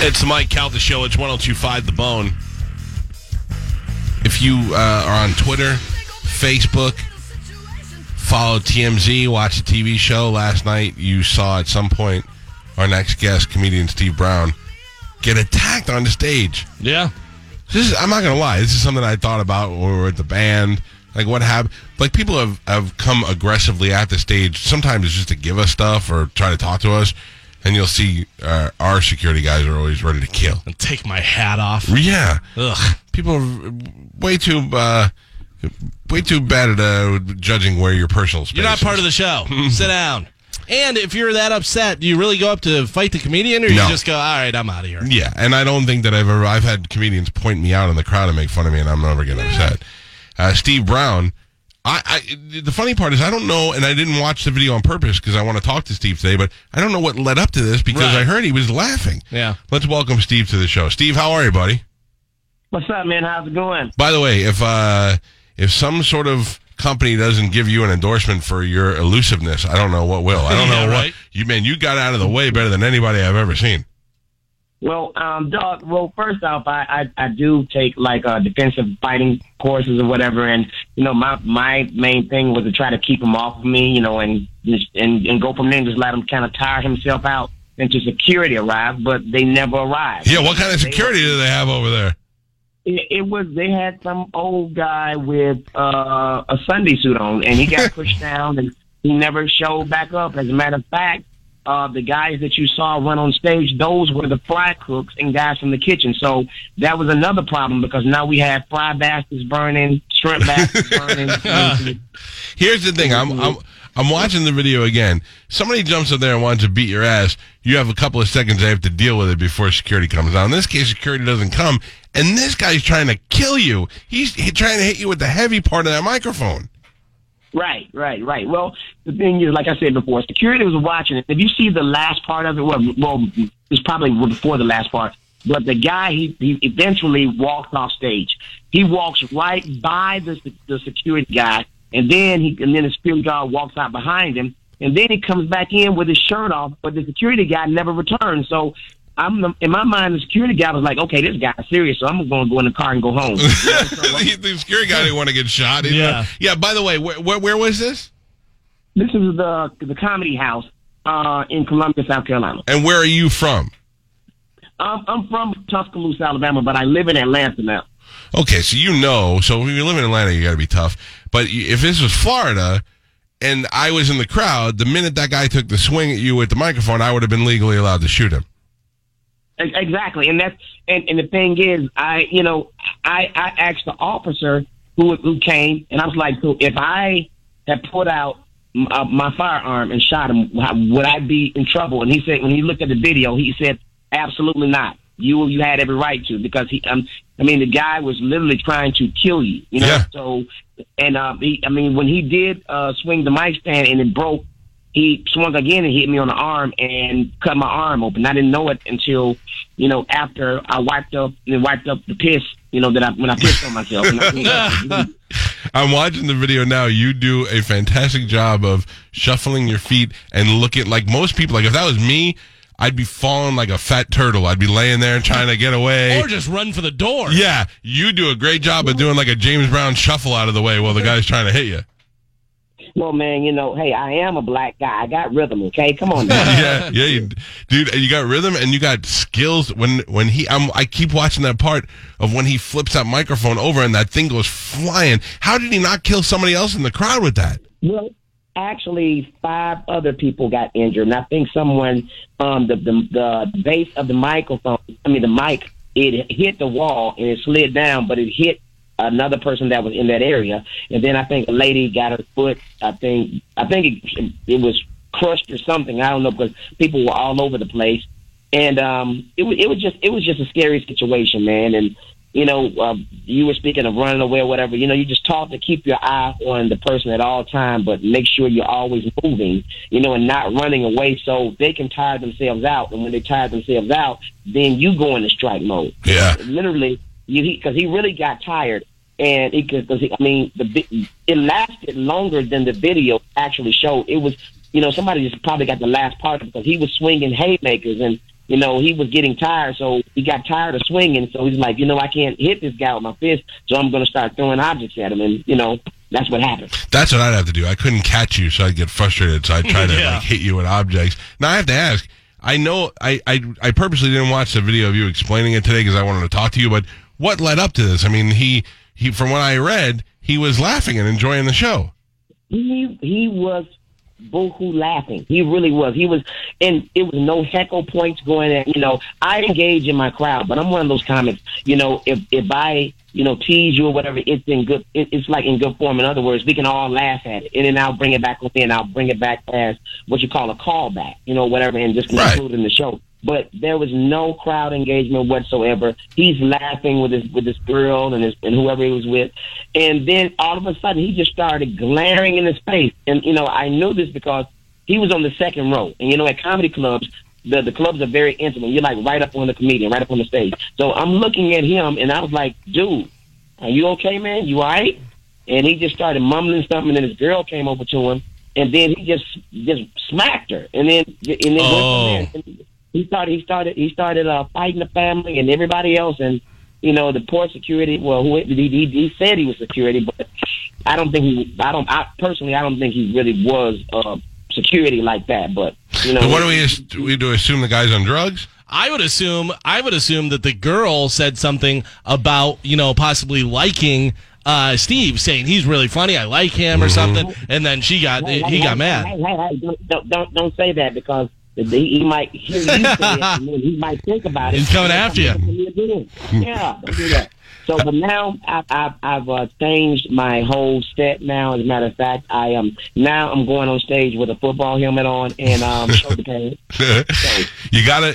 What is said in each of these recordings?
It's the Mike Calta Show. It's 102.5 The Bone. If you are on Twitter, Facebook, follow TMZ, watch the TV show. Last night you saw at some point our next guest, comedian Steve Brown, get attacked on the stage. Yeah. This is, I'm not going to lie. This is something I thought about when we were at the band. Like, what happened? Like, people have come aggressively at the stage, sometimes just to give us stuff or try to talk to us. And you'll see our security guys are always ready to kill. And take my hat off. Yeah. Ugh. People are way too bad at judging where your personal space is. You're not part of the show. Sit down. And if you're that upset, do you really go up to fight the comedian, or you just go, all right, I'm out of here? Yeah, and I don't think that I've had comedians point me out in the crowd and make fun of me, and I'm never getting upset. Steve Brown... the funny part is I don't know, and I didn't watch the video on purpose because I want to talk to Steve today, but I don't know what led up to this because I heard he was laughing. Yeah. Let's welcome Steve to the show. Steve, how are you, buddy? What's up, man? How's it going? By the way, if some sort of company doesn't give you an endorsement for your elusiveness, I don't know what will. I don't know right? You got out of the way better than anybody I've ever seen. Well, dog. Well, first off, I do take like defensive fighting courses or whatever, and you know my main thing was to try to keep him off of me, you know, and go from there and just let him kind of tire himself out until security arrived, but they never arrived. Yeah, what kind of security do they have over there? They had some old guy with a Sunday suit on, and he got pushed down, and he never showed back up. As a matter of fact. The guys that you saw run on stage, those were the fry cooks and guys from the kitchen. So that was another problem because now we have fry baskets burning, shrimp baskets burning. Here's the thing. I'm watching the video again. Somebody jumps up there and wants to beat your ass. You have a couple of seconds. They have to deal with it before security comes out. In this case, security doesn't come. And this guy's trying to kill you. He's trying to hit you with the heavy part of that microphone. Right. Well, the thing is, like I said before, security was watching it. If you see the last part of it, well, it's probably before the last part, but the guy, he eventually walked off stage. He walks right by the security guy, and then the security guard walks out behind him, and then he comes back in with his shirt off, but the security guy never returned, so... in my mind, the security guy was like, okay, this guy's serious, so I'm going to go in the car and go home. The security guy didn't want to get shot. Yeah. Yeah, by the way, where was this? This is the Comedy House in Columbia, South Carolina. And where are you from? I'm from Tuscaloosa, Alabama, but I live in Atlanta now. Okay, so if you live in Atlanta, you got to be tough. But if this was Florida... and I was in the crowd, the minute that guy took the swing at you with the microphone, I would have been legally allowed to shoot him. Exactly, and the thing is, I asked the officer who came, and I was like, so if I had pulled out my firearm and shot him, would I be in trouble? And he said, when he looked at the video, he said, absolutely not. You had every right to, because the guy was literally trying to kill you, you know. Yeah. So, and when he did swing the mic stand and it broke. He swung again and hit me on the arm and cut my arm open. I didn't know it until, after I wiped up the piss, when I pissed on myself. I'm watching the video now. You do a fantastic job of shuffling your feet and looking like most people. Like if that was me, I'd be falling like a fat turtle. I'd be laying there trying to get away. Or just run for the door. Yeah. You do a great job of doing like a James Brown shuffle out of the way while the guy's trying to hit you. Well, man, hey, I am a black guy. I got rhythm, okay? Come on, man. yeah, dude, you got rhythm and you got skills. When he, I keep watching that part of when he flips that microphone over and that thing goes flying. How did he not kill somebody else in the crowd with that? Well, actually, 5 other people got injured, and I think someone, the base of the microphone, the mic it hit the wall and it slid down, but it hit another person that was in that area. And then I think a lady got her foot. I think it was crushed or something. I don't know, because people were all over the place. And it was just a scary situation, man. And, you know, you were speaking of running away or whatever. You know, you just taught to keep your eye on the person at all time, but make sure you're always moving, you know, and not running away so they can tire themselves out. And when they tire themselves out, then you go into strike mode. Yeah. Literally, because he really got tired. And it lasted longer than the video actually showed. It was, you know, somebody just probably got the last part because he was swinging haymakers and, you know, he was getting tired, so he got tired of swinging. So he's like, you know, I can't hit this guy with my fist, so I'm going to start throwing objects at him. And, you know, that's what happened. That's what I'd have to do. I couldn't catch you, so I'd get frustrated, so I'd try to hit you with objects. Now, I have to ask, I know I purposely didn't watch the video of you explaining it today because I wanted to talk to you, but what led up to this? I mean, he from what I read, he was laughing and enjoying the show. He was boohoo laughing. He really was. He was, and it was no heckle points going at, you know, I engage in my crowd, but I'm one of those comics, you know, if I, you know, tease you or whatever, it's in good, it's like in good form. In other words, we can all laugh at it, and then I'll bring it back with me, and I'll bring it back as what you call a callback, you know, whatever, and just conclude in the show. But there was no crowd engagement whatsoever. He's laughing with his girl and whoever he was with. And then all of a sudden, he just started glaring in his face. And, you know, I knew this because he was on the second row. And, you know, at comedy clubs, the clubs are very intimate. You're, like, right up on the comedian, right up on the stage. So I'm looking at him, and I was like, dude, are you okay, man? You all right? And he just started mumbling something, and then his girl came over to him. And then he just smacked her. And then went from there. And He started fighting the family and everybody else, and, you know, the poor security. Well, he said he was security, but I don't think I personally don't think he really was security like that. But, you know, what do we assume the guy's on drugs? I would assume that the girl said something about, you know, possibly liking Steve, saying he's really funny, I like him, or something, and then he got mad. Don't say that, because he might hear you say it, and then he might think about it. He's coming after you. Yeah, don't do that. So, but now I've changed my whole set now. As a matter of fact, I am now I'm going on stage with a football helmet on and shoulder pads. So. You gotta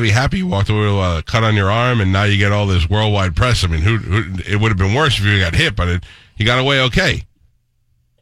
be happy. You walked away with a cut on your arm, and now you get all this worldwide press. I mean, who it would have been worse if you got hit, but you got away okay.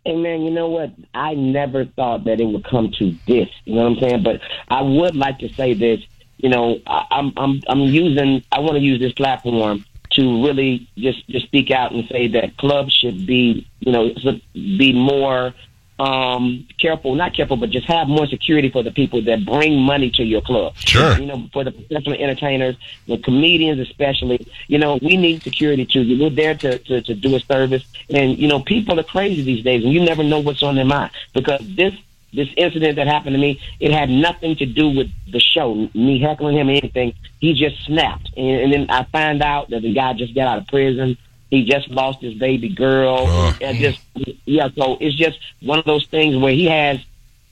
Hey, man, you know what? I never thought that it would come to this. You know what I'm saying? But I would like to say this. You know, I want to use this platform to really just speak out and say that clubs should be, you know, be more not careful, but just have more security for the people that bring money to your club. Sure. You know, for the professional entertainers, the comedians especially, you know, we need security too. We're there to do a service. And, you know, people are crazy these days, and you never know what's on their mind. Because this incident that happened to me, it had nothing to do with the show, me heckling him or anything. He just snapped. And then I find out that the guy just got out of prison. He just lost his baby girl. And so it's just one of those things where he has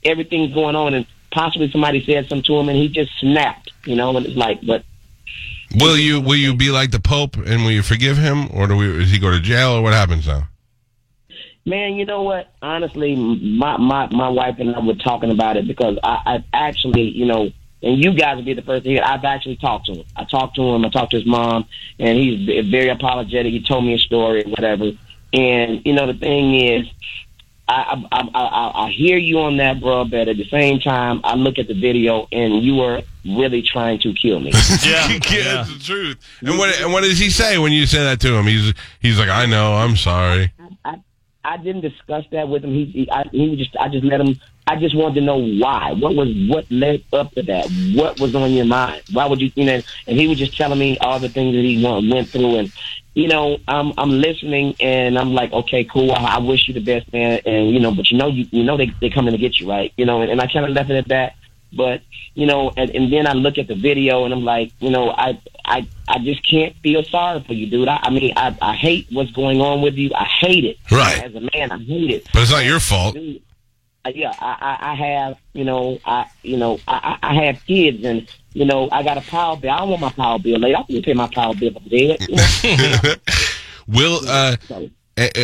everything going on, and possibly somebody said something to him, and he just snapped, you know, and it's like, but... Will you be like the Pope, and will you forgive him, or does he go to jail, or what happens now? Man, you know what? Honestly, my wife and I were talking about it, because I've actually, you know, and you guys will be the first to hear. I've actually talked to him. I talked to him. I talked to his mom, and he's very apologetic. He told me a story, whatever. And, you know, the thing is, I hear you on that, bro, but at the same time, I look at the video, and you are really trying to kill me. Yeah, that's the truth. And what does he say when you say that to him? He's like, I know, I'm sorry. I didn't discuss that with him. I just let him. I just wanted to know why. What led up to that? What was on your mind? Why would you know? And he was just telling me all the things that he went through, and, you know, I'm listening, and I'm like, okay, cool. I wish you the best, man. And, you know, but you know they coming to get you, right? You know, and I kind of left it at that. But, you know, and then I look at the video, and I'm like, you know, I just can't feel sorry for you, dude. I mean, I hate what's going on with you. I hate it. Right. As a man, I hate it. But it's not your fault. Dude, I have kids, and you know, I got a power bill. I don't want my power bill late. I can pay my power bill for dead. You know?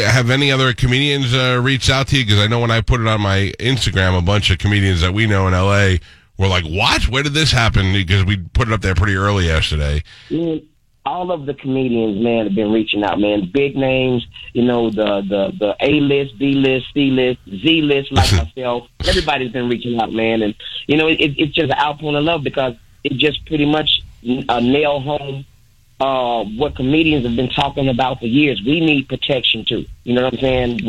Have any other comedians reached out to you? Because I know when I put it on my Instagram, a bunch of comedians that we know in LA were like, "What? Where did this happen?" Because we put it up there pretty early yesterday. Mm. All of the comedians, man, have been reaching out, man. Big names, you know, the A-list, B-list, C-list, Z-list, like myself. Everybody's been reaching out, man. And, you know, it's just an outpouring of love because it just pretty much nailed home what comedians have been talking about for years. We need protection, too. You know what I'm saying?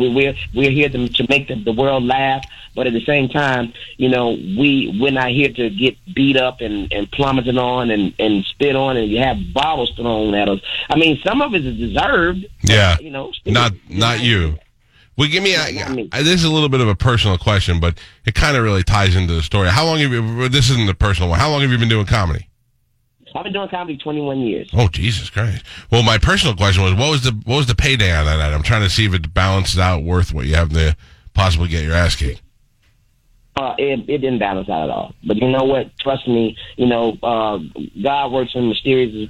We're here to make the world laugh, but at the same time, you know, we're not here to get beat up and plummeted on and spit on and you have bottles thrown at us. I mean, some of it is deserved. Yeah. You know, not you. Well, give me this is a little bit of a personal question, but it kind of really ties into the story. How long have you? This isn't a personal one. How long have you been doing comedy? I've been doing comedy 21 years. Oh, Jesus Christ. Well, my personal question was, what was the payday on that night? I'm trying to see if it balances out worth what you have to possibly get your ass kicked. It didn't balance out at all. But you know what? Trust me, you know, God works in mysterious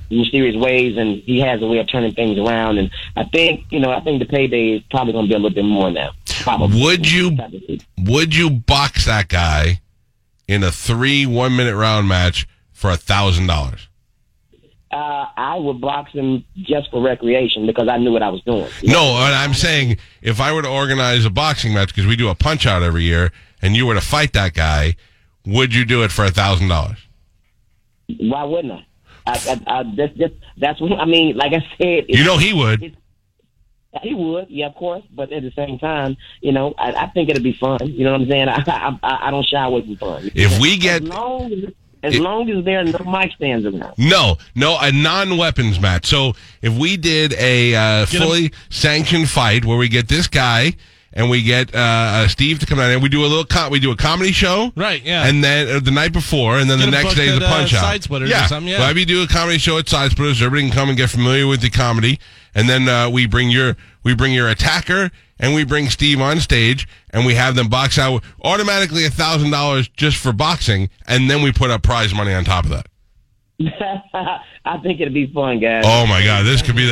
ways, and he has a way of turning things around. And I think, you know, the payday is probably going to be a little bit more now. Probably. Would you box that guy in a 3 one-minute round match for $1,000? I would box him just for recreation because I knew what I was doing. No, I'm saying if I were to organize a boxing match, because we do a Punch-Out every year, and you were to fight that guy, would you do it for $1,000? Why wouldn't I? That's what I mean. Like I said, you know he would. He would, yeah, of course. But at the same time, you know, I think it'd be fun. You know what I'm saying? I don't shy away from fun. If we get as long as there are no mic stands around. No, a non-weapons match. So if we did a fully sanctioned fight where we get this guy and we get Steve to come down and we do a little we do a comedy show, right? Yeah, and then the night before, and then the next day is a Punch Out. Sidesplitters or something. Yeah, maybe do a comedy show at Sidesplitters. Everybody can come and get familiar with the comedy, and then we bring your attacker. And we bring Steve on stage, and we have them box out automatically $1,000 just for boxing, and then we put up prize money on top of that. I think it'd be fun, guys. Oh my God, this could be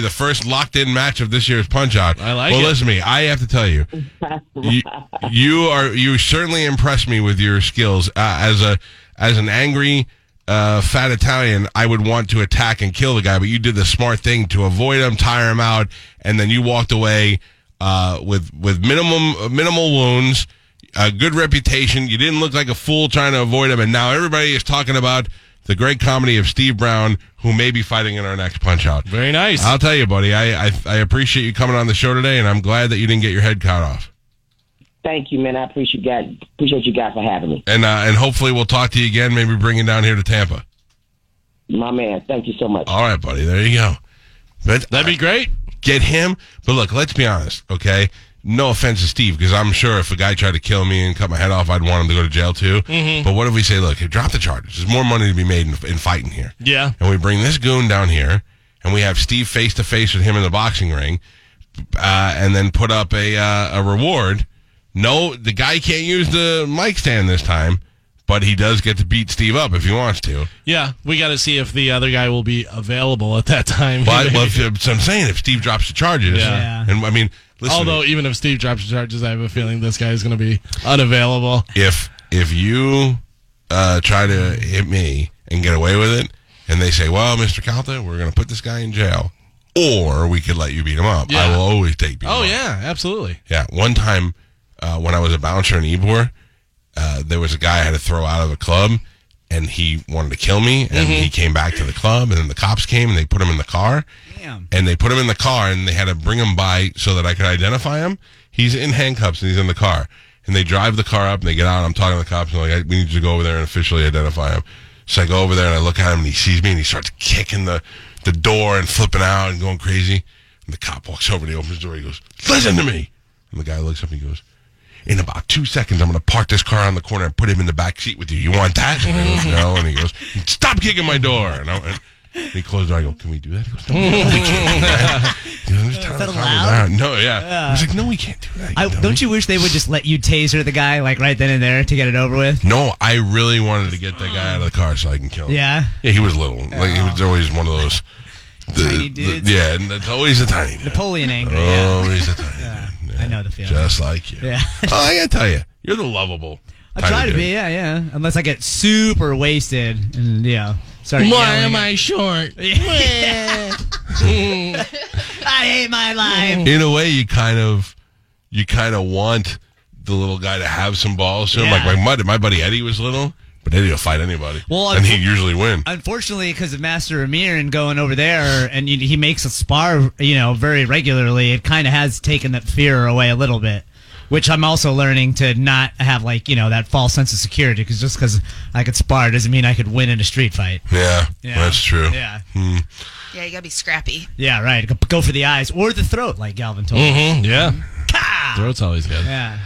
the first locked-in match of this year's Punch-Out. I like it. Well, listen to me. I have to tell you, you certainly impressed me with your skills as an angry fat Italian. I would want to attack and kill the guy, but you did the smart thing to avoid him, tire him out, and then you walked away. With minimal wounds, a good reputation. You didn't look like a fool trying to avoid him, and now everybody is talking about the great comedy of Steve Brown, who may be fighting in our next Punch-Out. Very nice. I'll tell you, buddy, I appreciate you coming on the show today, and I'm glad that you didn't get your head cut off. Thank you, man. I appreciate you guys for having me. And hopefully we'll talk to you again, maybe bring you down here to Tampa. My man, thank you so much. All right, buddy, there you go. That'd be great. Get him, but look, let's be honest, okay? No offense to Steve, because I'm sure if a guy tried to kill me and cut my head off, I'd want him to go to jail too. Mm-hmm. But what if we say, look, drop the charges. There's more money to be made in fighting here. Yeah. And we bring this goon down here, and we have Steve face-to-face with him in the boxing ring, and then put up a reward. No, the guy can't use the mic stand this time, but he does get to beat Steve up if he wants to. Yeah, we got to see if the other guy will be available at that time. But I'm saying if Steve drops the charges. Yeah. And I mean, listen. Although even if Steve drops the charges, I have a feeling this guy is going to be unavailable. If you try to hit me and get away with it, and they say, well, Mr. Calta, we're going to put this guy in jail, or we could let you beat him up. Yeah. I will always take beat him up. Oh, yeah, absolutely. Yeah, one time when I was a bouncer in Ybor, there was a guy I had to throw out of the club, and he wanted to kill me, and he came back to the club, and then the cops came, and they put him in the car. Damn. And they put him in the car, and they had to bring him by so that I could identify him. He's in handcuffs, and he's in the car. And they drive the car up, and they get out, and I'm talking to the cops, and I'm like, we need you to go over there and officially identify him. So I go over there, and I look at him, and he sees me, and he starts kicking the door and flipping out and going crazy. And the cop walks over, and he opens the door, he goes, listen to me! And the guy looks up, and he goes, in about 2 seconds, I'm going to park this car on the corner and put him in the back seat with you. You want that? And I go, no. And he goes, stop kicking my door. And he closed the door. I go, can we do that? He goes, no, we can't do that. Is that allowed? No, yeah. He's like, no, we can't do Don't you wish they would just let you taser the guy like right then and there to get it over with? No, I really wanted to get that guy out of the car so I can kill him. Yeah? Yeah, he was little. Like, he was always one of those... tiny dudes. Yeah, and it's always a tiny dude. Napoleon anger, yeah. Always a tiny dude. Yeah. I know the feeling. Just like you. Yeah. Oh, I gotta tell you, you're the lovable. I try to be, yeah. Unless I get super wasted and, why am I short? I hate my life. In a way, you kind of want the little guy to have some balls. So like my buddy Eddie was little, but Eddie will fight anybody. Well, and he usually win. Unfortunately, because of Master Amir and going over there, and he makes a spar, very regularly. It kind of has taken that fear away a little bit. Which I'm also learning to not have, that false sense of security, because just because I could spar doesn't mean I could win in a street fight. Yeah, that's true. Yeah. Hmm. Yeah, you got to be scrappy. Yeah, right. Go for the eyes or the throat, like Galvin told me. Mm-hmm, yeah. Ka! Throat's always good. Yeah.